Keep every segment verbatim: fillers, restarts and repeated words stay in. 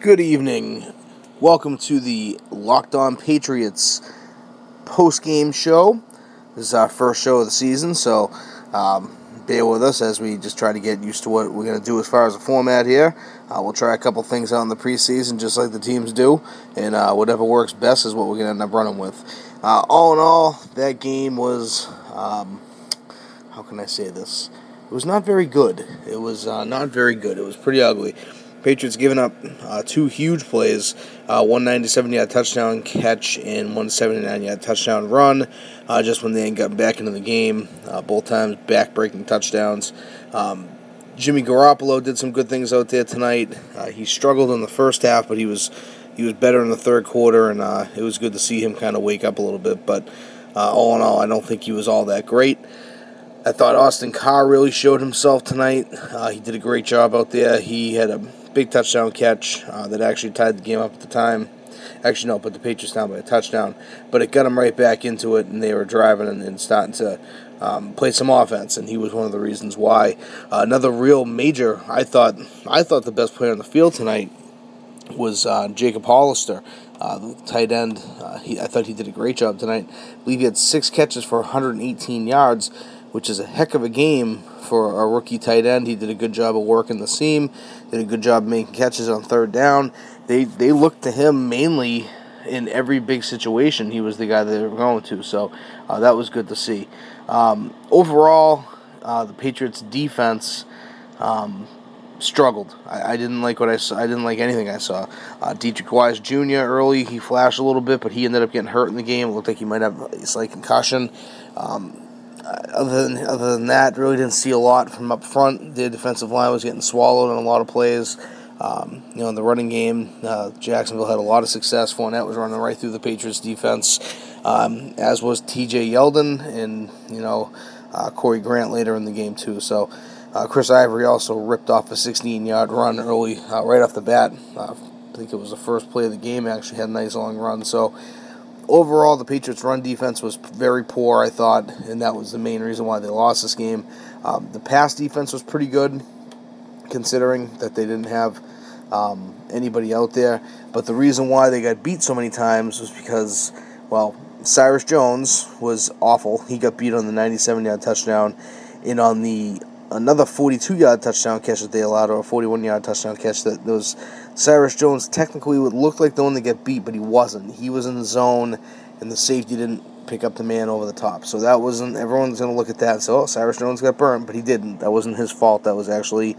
Good evening. Welcome to the Locked On Patriots post-game show. This is our first show of the season, so um, bear with us as we just try to get used to what we're going to do as far as the format here. Uh, we'll try a couple things out in the preseason just like the teams do, and uh, whatever works best is what we're going to end up running with. Uh, all in all, that game was, um, how can I say this? It was not very good. It was uh, not very good. It was pretty ugly. Patriots giving up uh, two huge plays, uh, one ninety-seven yard touchdown catch and one seventy-nine yard touchdown run, uh, just when they got back into the game, uh, both times back-breaking touchdowns. Um, Jimmy Garoppolo did some good things out there tonight. Uh, he struggled in the first half, but he was he was better in the third quarter, and uh, it was good to see him kind of wake up a little bit. But uh, all in all, I don't think he was all that great. I thought Austin Carr really showed himself tonight. Uh, he did a great job out there. He had a big touchdown catch uh, that actually tied the game up at the time. Actually, no, put the Patriots down by a touchdown. But it got them right back into it, and they were driving and, and starting to um, play some offense, and he was one of the reasons why. Uh, another real major, I thought I thought the best player on the field tonight was uh, Jacob Hollister, uh, the tight end. Uh, he, I thought he did a great job tonight. I believe he had six catches for one hundred eighteen yards, which is a heck of a game for a rookie tight end. He did a good job of working the seam, did a good job making catches on third down. They they looked to him mainly in every big situation. He was the guy that they were going to, so uh, that was good to see. Um, overall, uh, the Patriots' defense um, struggled. I, I didn't like what I saw. I didn't like anything I saw. Uh, Dietrich Wise Junior early, he flashed a little bit, but he ended up getting hurt in the game. It looked like he might have a slight concussion. Um, Other than, other than that, really didn't see a lot from up front. Their defensive line was getting swallowed on a lot of plays. Um, you know, in the running game, uh, Jacksonville had a lot of success. Fournette was running right through the Patriots' defense, um, as was T J. Yeldon and, you know, uh, Corey Grant later in the game, too. So, uh, Chris Ivory also ripped off a sixteen yard run early, uh, right off the bat. Uh, I think it was the first play of the game, actually had a nice long run. So, overall, the Patriots' run defense was very poor, I thought, and that was the main reason why they lost this game. Um, the pass defense was pretty good, considering that they didn't have um, anybody out there. But the reason why they got beat so many times was because, well, Cyrus Jones was awful. He got beat on the ninety-seven yard touchdown, and on the another forty-two yard touchdown catch that they allowed, or a forty-one yard touchdown catch that those Cyrus Jones technically would look like the one that got beat, but he wasn't. He was in the zone, and the safety didn't pick up the man over the top. So that wasn't, everyone's going to look at that and say, oh, Cyrus Jones got burned, but he didn't. That wasn't his fault. That was actually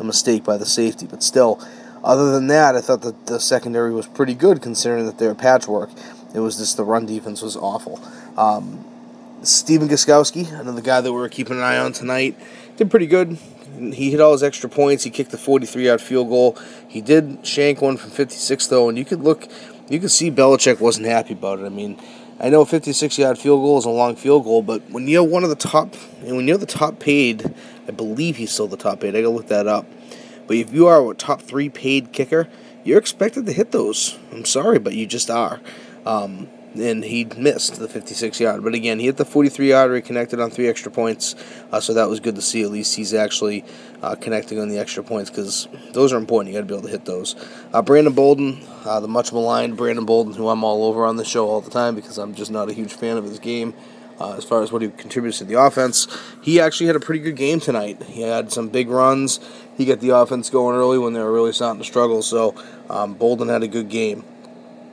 a mistake by the safety. But still, other than that, I thought that the secondary was pretty good considering that they were patchwork. It was just the run defense was awful. Um, Steven Giskowski, another guy that we were keeping an eye on tonight, did pretty good. He hit all his extra points. He kicked the forty-three yard field goal. He did shank one from fifty-six, though, and you could look, you could see Belichick wasn't happy about it. I mean, I know fifty-six yard field goal is a long field goal, but when you're one of the top, and when you're the top paid, I believe he's still the top paid. I gotta look that up. But if you are a top three paid kicker, you're expected to hit those. I'm sorry, but you just are. Um, And he missed the fifty-six yard. But again, he hit the forty-three yarder. He connected on three extra points. Uh, so that was good to see. At least he's actually uh, connecting on the extra points because those are important. You got to be able to hit those. Uh, Brandon Bolden, uh, the much maligned Brandon Bolden, who I'm all over on the show all the time because I'm just not a huge fan of his game uh, as far as what he contributes to the offense. He actually had a pretty good game tonight. He had some big runs. He got the offense going early when they were really starting to struggle. So um, Bolden had a good game.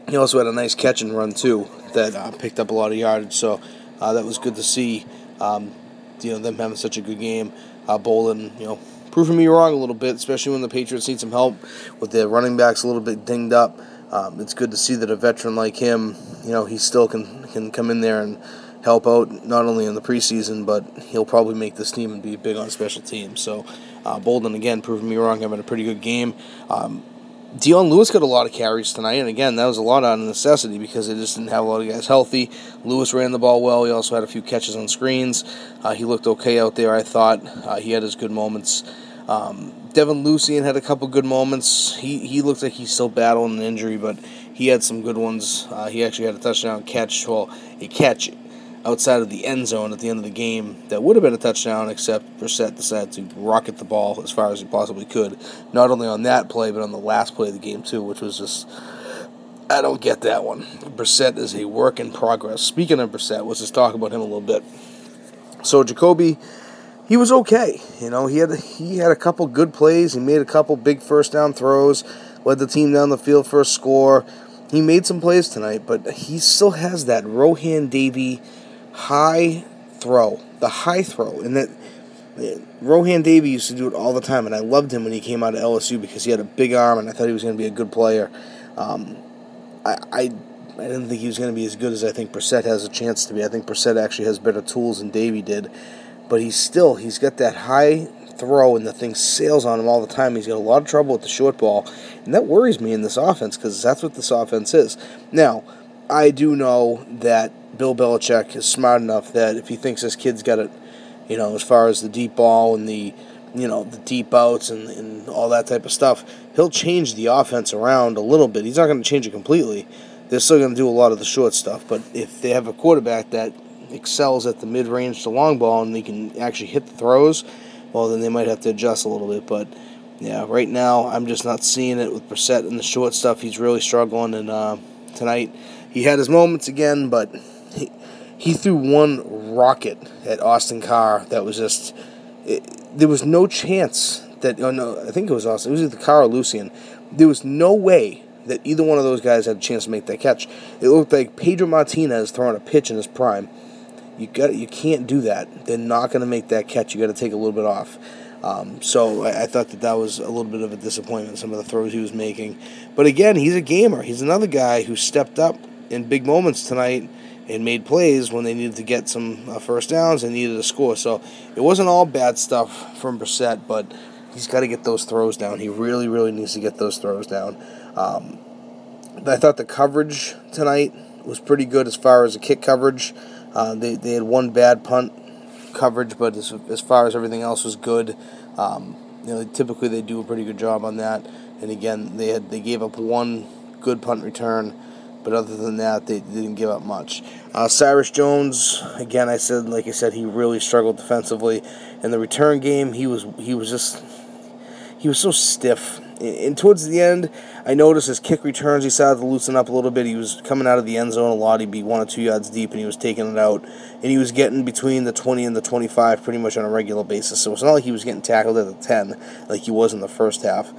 He also had a nice catch and run, too, that uh, picked up a lot of yardage. So uh, that was good to see, um, you know, them having such a good game. Uh, Bolden, you know, proving me wrong a little bit, especially when the Patriots need some help with their running backs a little bit dinged up. Um, it's good to see that a veteran like him, you know, he still can, can come in there and help out not only in the preseason, but he'll probably make this team and be big on special teams. So uh, Bolden, again, proving me wrong, having a pretty good game. Um Dion Lewis got a lot of carries tonight, and again, that was a lot out of necessity because they just didn't have a lot of guys healthy. Lewis ran the ball well. He also had a few catches on screens. Uh, he looked okay out there, I thought. Uh, he had his good moments. Um, Devin Lucian had a couple good moments. He he looked like he's still battling an injury, but he had some good ones. Uh, he actually had a touchdown catch, well, a catch outside of the end zone at the end of the game that would have been a touchdown, except Brissett decided to rocket the ball as far as he possibly could, not only on that play, but on the last play of the game, too, which was just, I don't get that one. Brissett is a work in progress. Speaking of Brissett, let's just talk about him a little bit. So Jacoby, he was okay. You know, he had he had a couple good plays. He made a couple big first down throws, led the team down the field for a score. He made some plays tonight, but he still has that Rohan Davey high throw, the high throw, and that Rohan Davey used to do it all the time, and I loved him when he came out of L S U because he had a big arm, and I thought he was going to be a good player. Um, I, I I didn't think he was going to be as good as I think Brissett has a chance to be. I think Brissett actually has better tools than Davey did, but he's still, he's got that high throw, and the thing sails on him all the time. He's got a lot of trouble with the short ball, and that worries me in this offense because that's what this offense is. Now, I do know that Bill Belichick is smart enough that if he thinks his kid's got it, you know, as far as the deep ball and the, you know, the deep outs and, and all that type of stuff, he'll change the offense around a little bit. He's not going to change it completely. They're still going to do a lot of the short stuff. But if they have a quarterback that excels at the mid-range to long ball and they can actually hit the throws, well, then they might have to adjust a little bit. But, yeah, right now I'm just not seeing it with Brissett and the short stuff. He's really struggling. And uh, tonight he had his moments again, but He, he threw one rocket at Austin Carr that was just, it, there was no chance that, oh no, I think it was Austin, it was either Carr or Lucian. There was no way that either one of those guys had a chance to make that catch. It looked like Pedro Martinez throwing a pitch in his prime. You got, you can't do that. They're not going to make that catch. You got to take a little bit off. Um, so I, I thought that that was a little bit of a disappointment, some of the throws he was making. But again, he's a gamer. He's another guy who stepped up in big moments tonight and made plays when they needed to get some uh, first downs and needed a score. So it wasn't all bad stuff from Brissett, but he's got to get those throws down. He really, really needs to get those throws down. Um, I thought the coverage tonight was pretty good as far as the kick coverage. Uh, they, they had one bad punt coverage, but as, as far as everything else was good, um, you know, typically they do a pretty good job on that. And again, they had they gave up one good punt return, but other than that, they didn't give up much. Uh, Cyrus Jones, again, I said, like I said, he really struggled defensively. In the return game, he was he was just he was so stiff. And towards the end, I noticed his kick returns, he started to loosen up a little bit. He was coming out of the end zone a lot. He'd be one or two yards deep, and he was taking it out. And he was getting between the twenty and the twenty-five pretty much on a regular basis. So it's not like he was getting tackled at the ten like he was in the first half.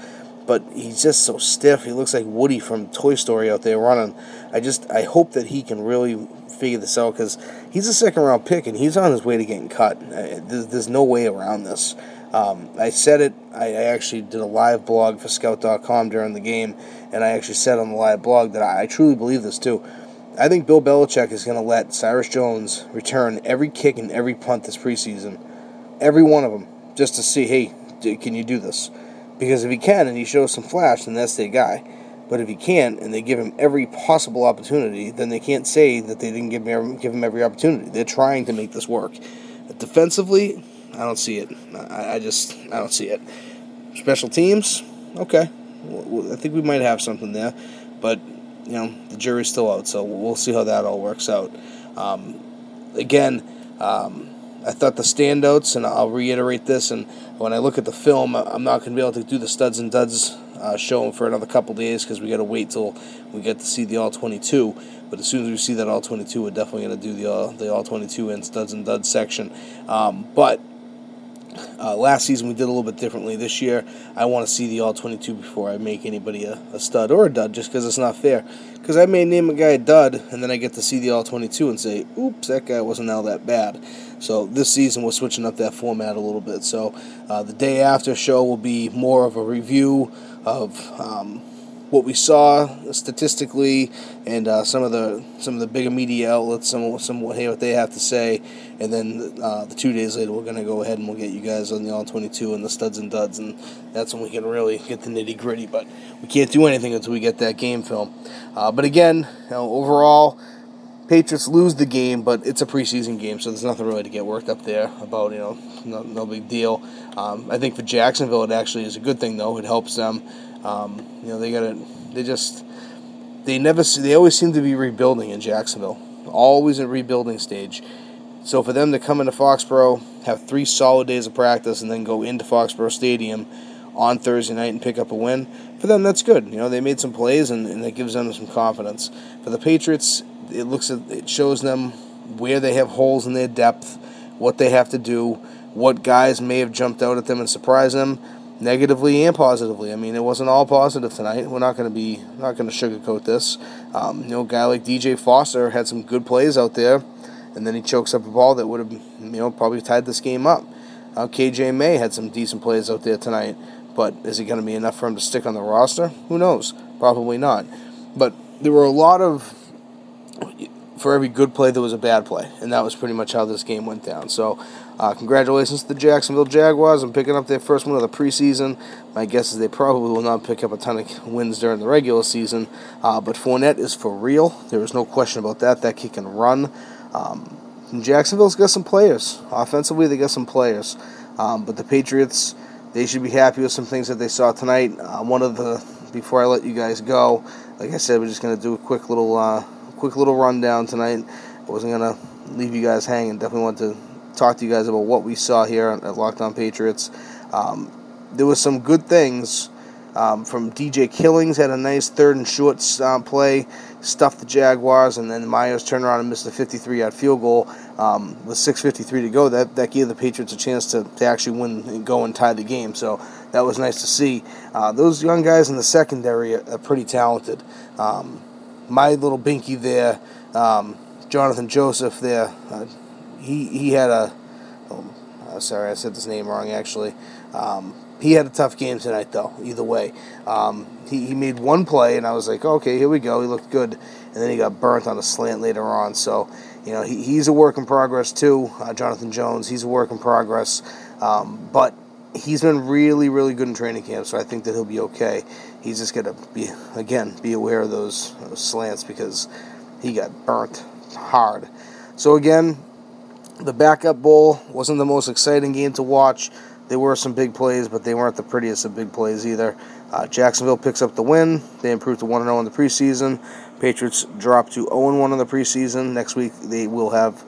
But he's just so stiff. He looks like Woody from Toy Story out there running. I just I hope that he can really figure this out because he's a second-round pick, and he's on his way to getting cut. There's, there's no way around this. Um, I said it. I, I actually did a live blog for Scout dot com during the game, and I actually said on the live blog that I, I truly believe this too. I think Bill Belichick is going to let Cyrus Jones return every kick and every punt this preseason, every one of them, just to see, hey, can you do this? Because if he can and he shows some flash, then that's their guy. But if he can't and they give him every possible opportunity, then they can't say that they didn't give him give him every opportunity. They're trying to make this work. Defensively, I don't see it. I, I just I don't see it. Special teams, okay. I think we might have something there, but you know the jury's still out, so we'll see how that all works out. Um, again. Um, I thought the standouts, and I'll reiterate this, and when I look at the film, I'm not going to be able to do the studs and duds uh, show for another couple days because we got to wait till we get to see the All twenty-two, but as soon as we see that All twenty-two, we're definitely going to do the all, the All twenty-two and studs and duds section, um, but uh, last season we did a little bit differently. This year, I want to see the All twenty-two before I make anybody a, a stud or a dud just because it's not fair, because I may name a guy a dud, and then I get to see the All twenty-two and say, oops, that guy wasn't all that bad. So this season we're switching up that format a little bit. So uh, the day after show will be more of a review of um, what we saw statistically, and uh, some of the some of the bigger media outlets, some some what what they have to say, and then uh, the two days later we're gonna go ahead and we'll get you guys on the all twenty-two and the studs and duds, and that's when we can really get the nitty gritty. But we can't do anything until we get that game film. Uh, but again, you know, overall, Patriots lose the game, but it's a preseason game, so there's nothing really to get worked up there about, you know, no, no big deal. Um, I think for Jacksonville, it actually is a good thing, though. It helps them. Um, you know, they got to, they just, they never, they always seem to be rebuilding in Jacksonville, always at rebuilding stage. So for them to come into Foxborough, have three solid days of practice, and then go into Foxborough Stadium on Thursday night and pick up a win, for them, that's good. You know, they made some plays, and, and that gives them some confidence. For the Patriots, it looks at, it shows them where they have holes in their depth, what they have to do, what guys may have jumped out at them and surprised them, negatively and positively. I mean, it wasn't all positive tonight. We're not going to be not going to sugarcoat this. Um, you know, a guy like D J Foster had some good plays out there, and then he chokes up a ball that would have, you know, probably tied this game up. Uh, K J. May had some decent plays out there tonight, but is it going to be enough for him to stick on the roster? Who knows? Probably not. But there were a lot of. For every good play, there was a bad play, and that was pretty much how this game went down. So, uh, congratulations to the Jacksonville Jaguars on picking up their first win of the preseason. My guess is they probably will not pick up a ton of wins during the regular season, uh, but Fournette is for real. There is no question about that. That kid can run. Um, Jacksonville's got some players. Offensively, they got some players, um, but the Patriots, they should be happy with some things that they saw tonight. Uh, one of the, before I let you guys go, like I said, we're just going to do a quick little... Uh, Quick little rundown tonight. I wasn't going to leave you guys hanging. Definitely want to talk to you guys about what we saw here at Locked On Patriots. Um, there was some good things um, from D J Killings. Had a nice third and short um, play. Stuffed the Jaguars. And then Myers turned around and missed a fifty-three-yard field goal um, with six fifty-three to go. That that gave the Patriots a chance to, to actually win and go and tie the game. So that was nice to see. Uh, those young guys in the secondary are, are pretty talented. Um My little binky there, um, Jonathan Joseph there, uh, he he had a, oh, uh, sorry, I said his name wrong actually. Um, he had a tough game tonight though, either way. Um, he, he made one play and I was like, okay, here we go, he looked good. And then he got burnt on a slant later on. So, you know, he, he's a work in progress too, uh, Jonathan Jones, he's a work in progress. Um, but he's been really, really good in training camp, so I think that he'll be okay. He's just going to, be again, be aware of those, those slants because he got burnt hard. So, again, the backup bowl wasn't the most exciting game to watch. There were some big plays, but they weren't the prettiest of big plays either. Uh, Jacksonville picks up the win. They improved to one and oh in the preseason. Patriots drop to oh and one in the preseason. Next week they will have...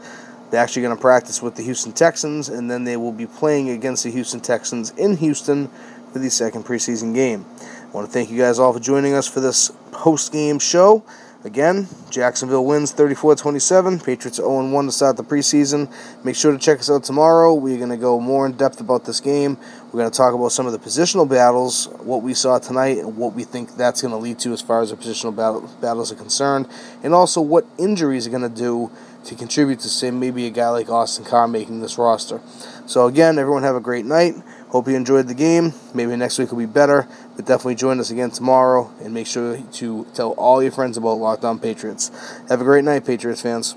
They're actually going to practice with the Houston Texans, and then they will be playing against the Houston Texans in Houston for the second preseason game. I want to thank you guys all for joining us for this post-game show. Again, Jacksonville wins thirty-four twenty-seven. Patriots oh and one to start the preseason. Make sure to check us out tomorrow. We're going to go more in depth about this game. We're going to talk about some of the positional battles, what we saw tonight, and what we think that's going to lead to as far as the positional battle, battles are concerned, and also what injuries are going to do to contribute to, say, maybe a guy like Austin Carr making this roster. So, again, everyone have a great night. Hope you enjoyed the game. Maybe next week will be better, but definitely join us again tomorrow, and make sure to tell all your friends about Locked On Patriots. Have a great night, Patriots fans.